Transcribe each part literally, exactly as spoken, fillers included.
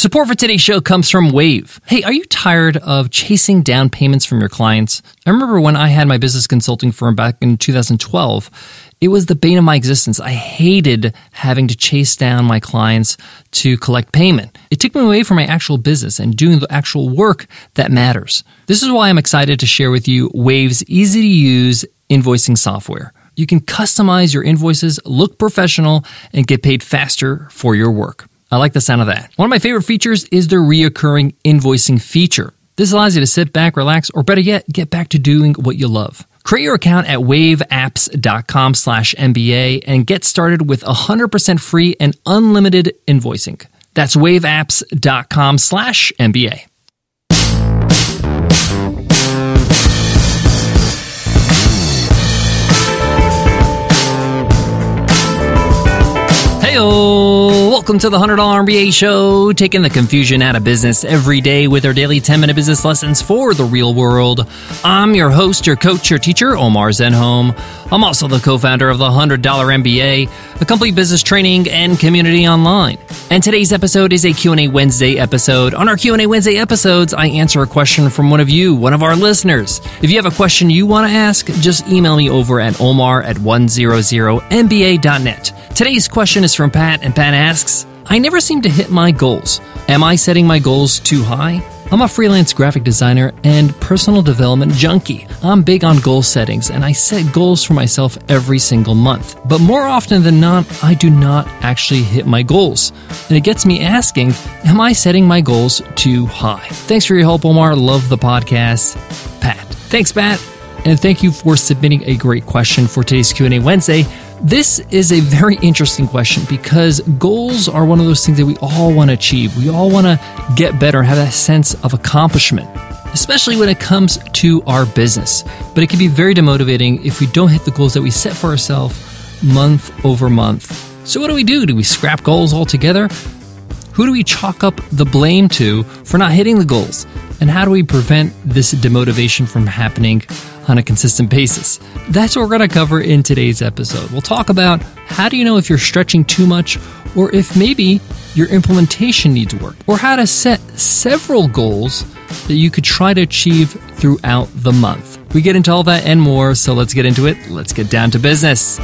Support for today's show comes from Wave. Hey, are you tired of chasing down payments from your clients? I remember when I had my business consulting firm back in two thousand twelve, it was the bane of my existence. I hated having to chase down my clients to collect payment. It took me away from my actual business and doing the actual work that matters. This is why I'm excited to share with you Wave's easy-to-use invoicing software. You can customize your invoices, look professional, and get paid faster for your work. I like the sound of that. One of my favorite features is the reoccurring invoicing feature. This allows you to sit back, relax, or better yet, get back to doing what you love. Create your account at waveapps dot com slash M B A and get started with one hundred percent free and unlimited invoicing. That's waveapps dot com slash M B A. Heyo! Welcome to the one hundred dollar M B A Show, taking the confusion out of business every day with our daily ten-minute business lessons for the real world. I'm your host, your coach, your teacher, Omar Zenholm. I'm also the co-founder of the one hundred dollar M B A, a complete business training and community online. And today's episode is a Q and A Wednesday episode. On our Q and A Wednesday episodes, I answer a question from one of you, one of our listeners. If you have a question you want to ask, just email me over at omar at one hundred m b a dot net. Today's question is from Pat, and Pat asks, I never seem to hit my goals. Am I setting my goals too high? I'm a freelance graphic designer and personal development junkie. I'm big on goal settings, and I set goals for myself every single month. But more often than not, I do not actually hit my goals. And it gets me asking, am I setting my goals too high? Thanks for your help, Omar. Love the podcast. Pat. Thanks, Pat. And thank you for submitting a great question for today's Q and A Wednesday. This is a very interesting question because goals are one of those things that we all want to achieve. We all want to get better, have that sense of accomplishment, especially when it comes to our business. But it can be very demotivating if we don't hit the goals that we set for ourselves month over month. So what do we do? Do we scrap goals altogether? Who do we chalk up the blame to for not hitting the goals? And how do we prevent this demotivation from happening on a consistent basis? That's what we're going to cover in today's episode. We'll talk about how do you know if you're stretching too much or if maybe your implementation needs work, or how to set several goals that you could try to achieve throughout the month. We get into all that and more, so let's get into it. Let's get down to business.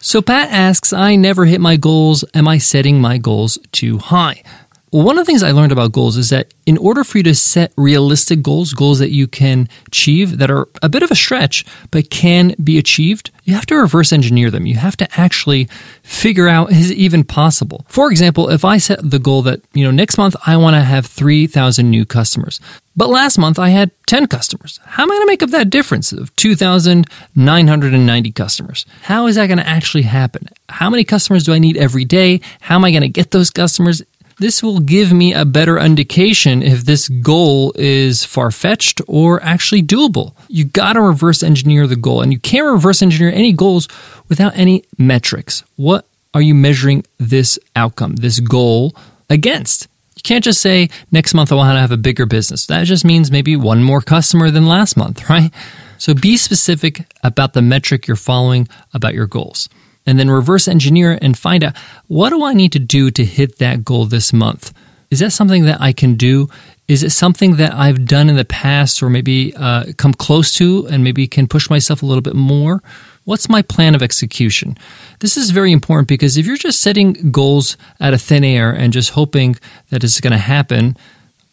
So Pat asks, I never hit my goals. Am I setting my goals too high? Well, one of the things I learned about goals is that in order for you to set realistic goals, goals that you can achieve that are a bit of a stretch but can be achieved, you have to reverse engineer them. You have to actually figure out, is it even possible? For example, if I set the goal that, you know, next month I want to have three thousand new customers, but last month I had ten customers. How am I going to make up that difference of two thousand nine hundred ninety customers? How is that going to actually happen? How many customers do I need every day? How am I going to get those customers? This will give me a better indication if this goal is far-fetched or actually doable. You got to reverse engineer the goal, and you can't reverse engineer any goals without any metrics. What are you measuring this outcome, this goal against? You can't just say, next month I want to have a bigger business. That just means maybe one more customer than last month, right? So be specific about the metric you're following about your goals. And then reverse engineer and find out, what do I need to do to hit that goal this month? Is that something that I can do? Is it something that I've done in the past or maybe uh, come close to and maybe can push myself a little bit more? What's my plan of execution? This is very important because if you're just setting goals out of thin air and just hoping that it's going to happen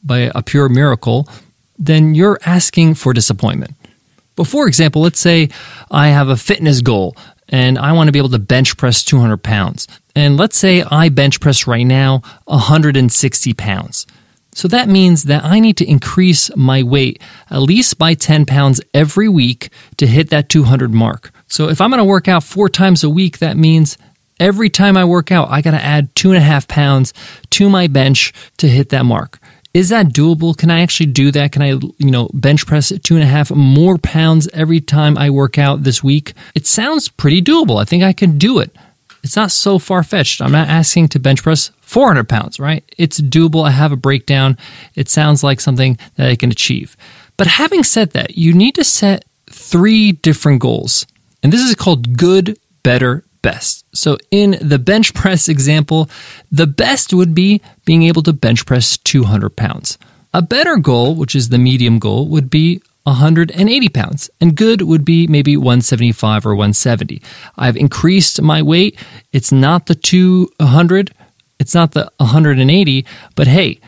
by a pure miracle, then you're asking for disappointment. But for example, let's say I have a fitness goal and I want to be able to bench press two hundred pounds. And let's say I bench press right now one hundred sixty pounds. So that means that I need to increase my weight at least by ten pounds every week to hit that two hundred mark. So if I'm going to work out four times a week, that means every time I work out, I got to add two and a half pounds to my bench to hit that mark. Is that doable? Can I actually do that? Can I, you know, bench press two and a half more pounds every time I work out this week? It sounds pretty doable. I think I can do it. It's not so far-fetched. I'm not asking to bench press four hundred pounds, right? It's doable. I have a breakdown. It sounds like something that I can achieve. But having said that, you need to set three different goals. And this is called good, better, best. So in the bench press example, the best would be being able to bench press two hundred pounds. A better goal, which is the medium goal, would be one hundred eighty pounds, and good would be maybe one seventy-five or one seventy. I've increased my weight. It's not the two hundred, it's not the one hundred eighty, but hey,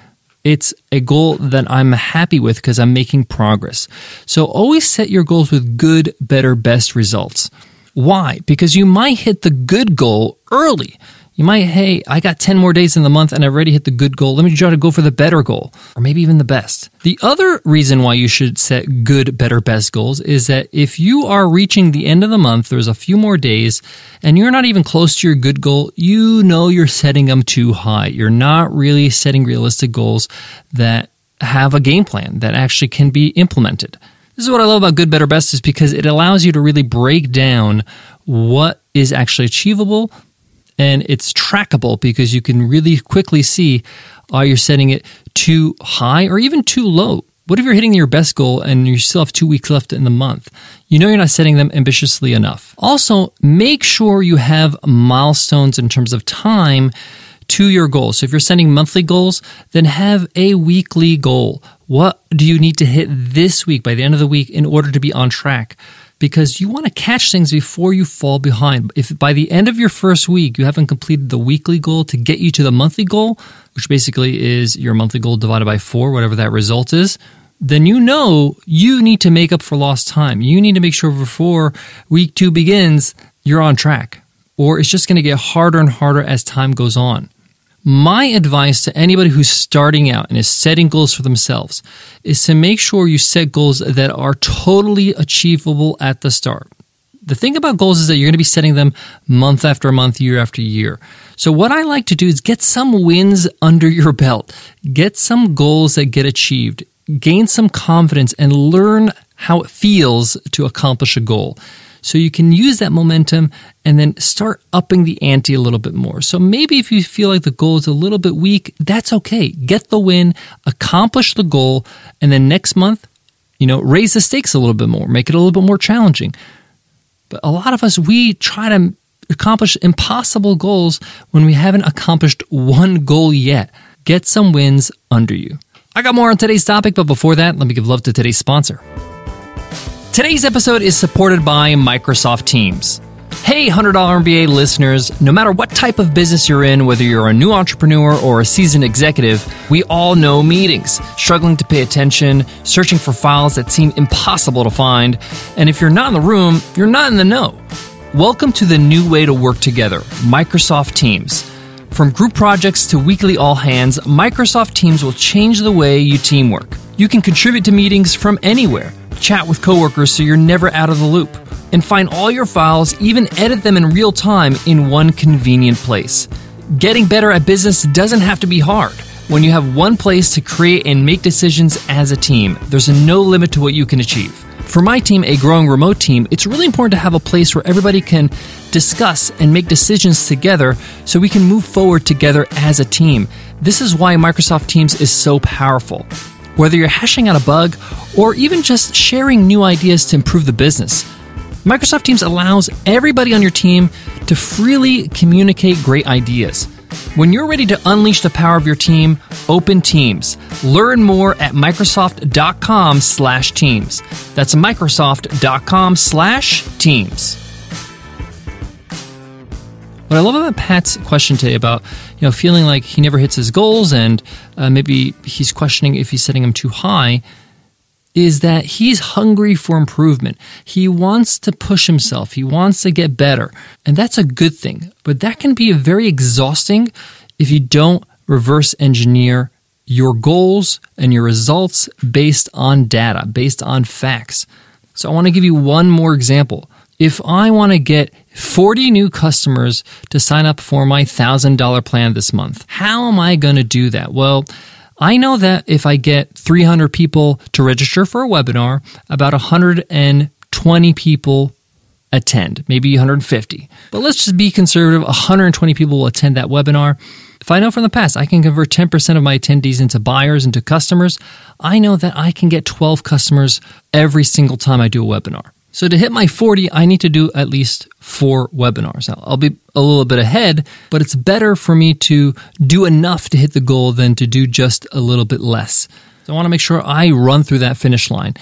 it's a goal that I'm happy with because I'm making progress. So always set your goals with good, better, best results. Why? Because you might hit the good goal early. You might, hey, I got ten more days in the month and I already hit the good goal. Let me try to go for the better goal, or maybe even the best. The other reason why you should set good, better, best goals is that if you are reaching the end of the month, there's a few more days, and you're not even close to your good goal, you know you're setting them too high. You're not really setting realistic goals that have a game plan that actually can be implemented. This is what I love about good, better, best, is because it allows you to really break down what is actually achievable. And it's trackable because you can really quickly see, are you setting it too high or even too low? What if you're hitting your best goal and you still have two weeks left in the month? You know you're not setting them ambitiously enough. Also, make sure you have milestones in terms of time to your goals. So if you're setting monthly goals, then have a weekly goal. What do you need to hit this week by the end of the week in order to be on track? Because you want to catch things before you fall behind. If by the end of your first week, you haven't completed the weekly goal to get you to the monthly goal, which basically is your monthly goal divided by four, whatever that result is, then you know you need to make up for lost time. You need to make sure before week two begins, you're on track. Or it's just going to get harder and harder as time goes on. My advice to anybody who's starting out and is setting goals for themselves is to make sure you set goals that are totally achievable at the start. The thing about goals is that you're going to be setting them month after month, year after year. So what I like to do is get some wins under your belt, get some goals that get achieved, gain some confidence, and learn how it feels to accomplish a goal. So you can use that momentum and then start upping the ante a little bit more. So maybe if you feel like the goal is a little bit weak, that's okay. Get the win, accomplish the goal, and then next month, you know, raise the stakes a little bit more, make it a little bit more challenging. But a lot of us, we try to accomplish impossible goals when we haven't accomplished one goal yet. Get some wins under you. I got more on today's topic, but before that, let me give love to today's sponsor. Today's episode is supported by Microsoft Teams. Hey, one hundred dollar M B A listeners, no matter what type of business you're in, whether you're a new entrepreneur or a seasoned executive, we all know meetings, struggling to pay attention, searching for files that seem impossible to find, and if you're not in the room, you're not in the know. Welcome to the new way to work together, Microsoft Teams. From group projects to weekly all-hands, Microsoft Teams will change the way you teamwork. You can contribute to meetings from anywhere, chat with coworkers so you're never out of the loop, and find all your files, even edit them in real time in one convenient place. Getting better at business doesn't have to be hard when you have one place to create and make decisions as a team. There's no limit to what you can achieve. For my team, a growing remote team, it's really important to have a place where everybody can discuss and make decisions together so we can move forward together as a team. This is why Microsoft Teams is so powerful. Whether you're hashing out a bug or even just sharing new ideas to improve the business, Microsoft Teams allows everybody on your team to freely communicate great ideas. When you're ready to unleash the power of your team, open Teams. Learn more at Microsoft.com slash Teams. That's Microsoft.com slash Teams. What I love about Pat's question today about, you know, feeling like he never hits his goals and uh, maybe he's questioning if he's setting them too high, is that he's hungry for improvement. He wants to push himself. He wants to get better. And that's a good thing. But that can be very exhausting if you don't reverse engineer your goals and your results based on data, based on facts. So I want to give you one more example. If I want to get forty new customers to sign up for my one thousand dollar plan this month, how am I going to do that? Well, I know that if I get three hundred people to register for a webinar, about one hundred twenty people attend, maybe one hundred fifty. But let's just be conservative, one hundred twenty people will attend that webinar. If I know from the past I can convert ten percent of my attendees into buyers, into customers, I know that I can get twelve customers every single time I do a webinar. So to hit my forty, I need to do at least four webinars. Now, I'll be a little bit ahead, but it's better for me to do enough to hit the goal than to do just a little bit less. So I want to make sure I run through that finish line.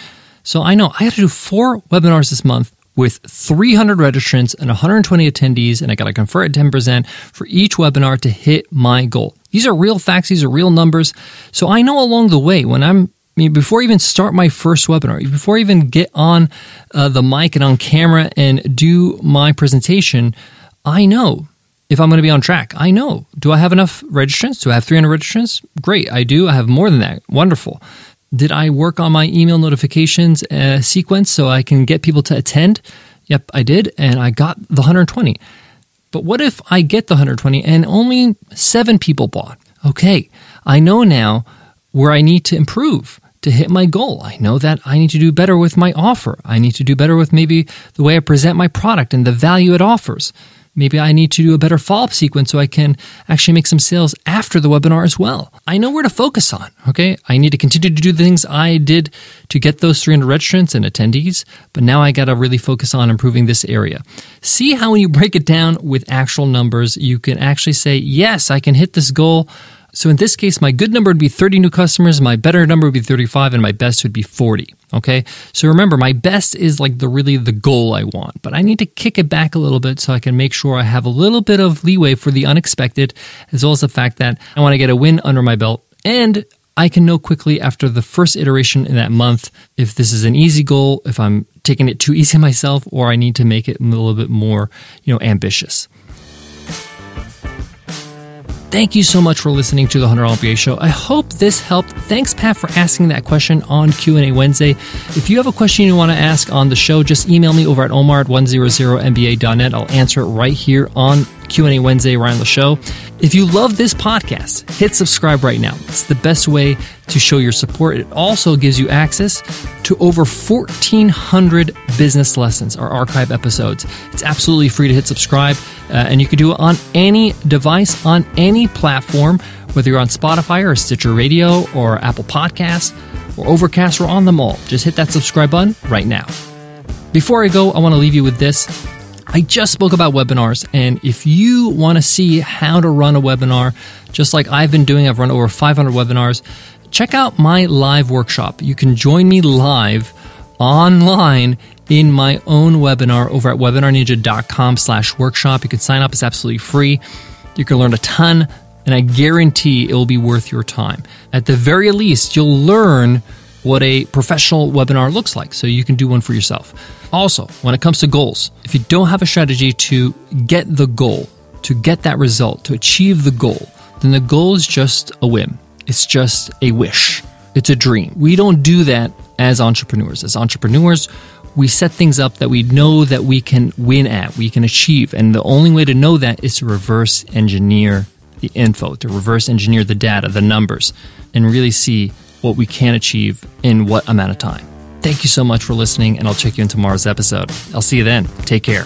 So I know I have to do four webinars this month with three hundred registrants and one hundred twenty attendees, and I got to convert at ten percent for each webinar to hit my goal. These are real facts. These are real numbers. So I know along the way when I'm I mean, before I even start my first webinar, before I even get on uh, the mic and on camera and do my presentation, I know if I'm going to be on track. I know. Do I have enough registrants? Do I have three hundred registrants? Great, I do. I have more than that. Wonderful. Did I work on my email notifications uh, sequence so I can get people to attend? Yep, I did, and I got the one hundred twenty. But what if I get the one hundred twenty and only seven people bought? Okay, I know now where I need to improve to hit my goal. I know that I need to do better with my offer. I need to do better with maybe the way I present my product and the value it offers. Maybe I need to do a better follow-up sequence so I can actually make some sales after the webinar as well. I know where to focus on, okay? I need to continue to do the things I did to get those three hundred registrants and attendees, but now I got to really focus on improving this area. See how when you break it down with actual numbers, you can actually say, yes, I can hit this goal. So in this case, my good number would be thirty new customers, my better number would be thirty-five, and my best would be forty, okay? So remember, my best is like the really the goal I want, but I need to kick it back a little bit so I can make sure I have a little bit of leeway for the unexpected, as well as the fact that I want to get a win under my belt, and I can know quickly after the first iteration in that month if this is an easy goal, if I'm taking it too easy myself, or I need to make it a little bit more, you know, ambitious. Thank you so much for listening to The one hundred dollar M B A Show. I hope this helped. Thanks, Pat, for asking that question on Q and A Wednesday. If you have a question you want to ask on the show, just email me over at omar at one hundred m b a dot net. I'll answer it right here on Q and A Wednesday around the show. If you love this podcast, hit subscribe right now. It's the best way to show your support. It also gives you access to over fourteen hundred business lessons, our archive episodes. It's absolutely free to hit subscribe, uh, and you can do it on any device, on any platform, whether you're on Spotify or Stitcher Radio or Apple Podcasts or Overcast or on them all. Just hit that subscribe button right now. Before I go, I want to leave you with this. I just spoke about webinars, and if you want to see how to run a webinar, just like I've been doing, I've run over five hundred webinars, check out my live workshop. You can join me live online in my own webinar over at WebinarNinja.com slash workshop. You can sign up. It's absolutely free. You can learn a ton, and I guarantee it will be worth your time. At the very least, you'll learn what a professional webinar looks like, so you can do one for yourself. Also, when it comes to goals, if you don't have a strategy to get the goal, to get that result, to achieve the goal, then the goal is just a whim. It's just a wish. It's a dream. We don't do that as entrepreneurs. As entrepreneurs, we set things up that we know that we can win at, we can achieve, and the only way to know that is to reverse engineer the info, to reverse engineer the data, the numbers, and really see what we can achieve in what amount of time. Thank you so much for listening, and I'll check you in tomorrow's episode. I'll see you then. Take care.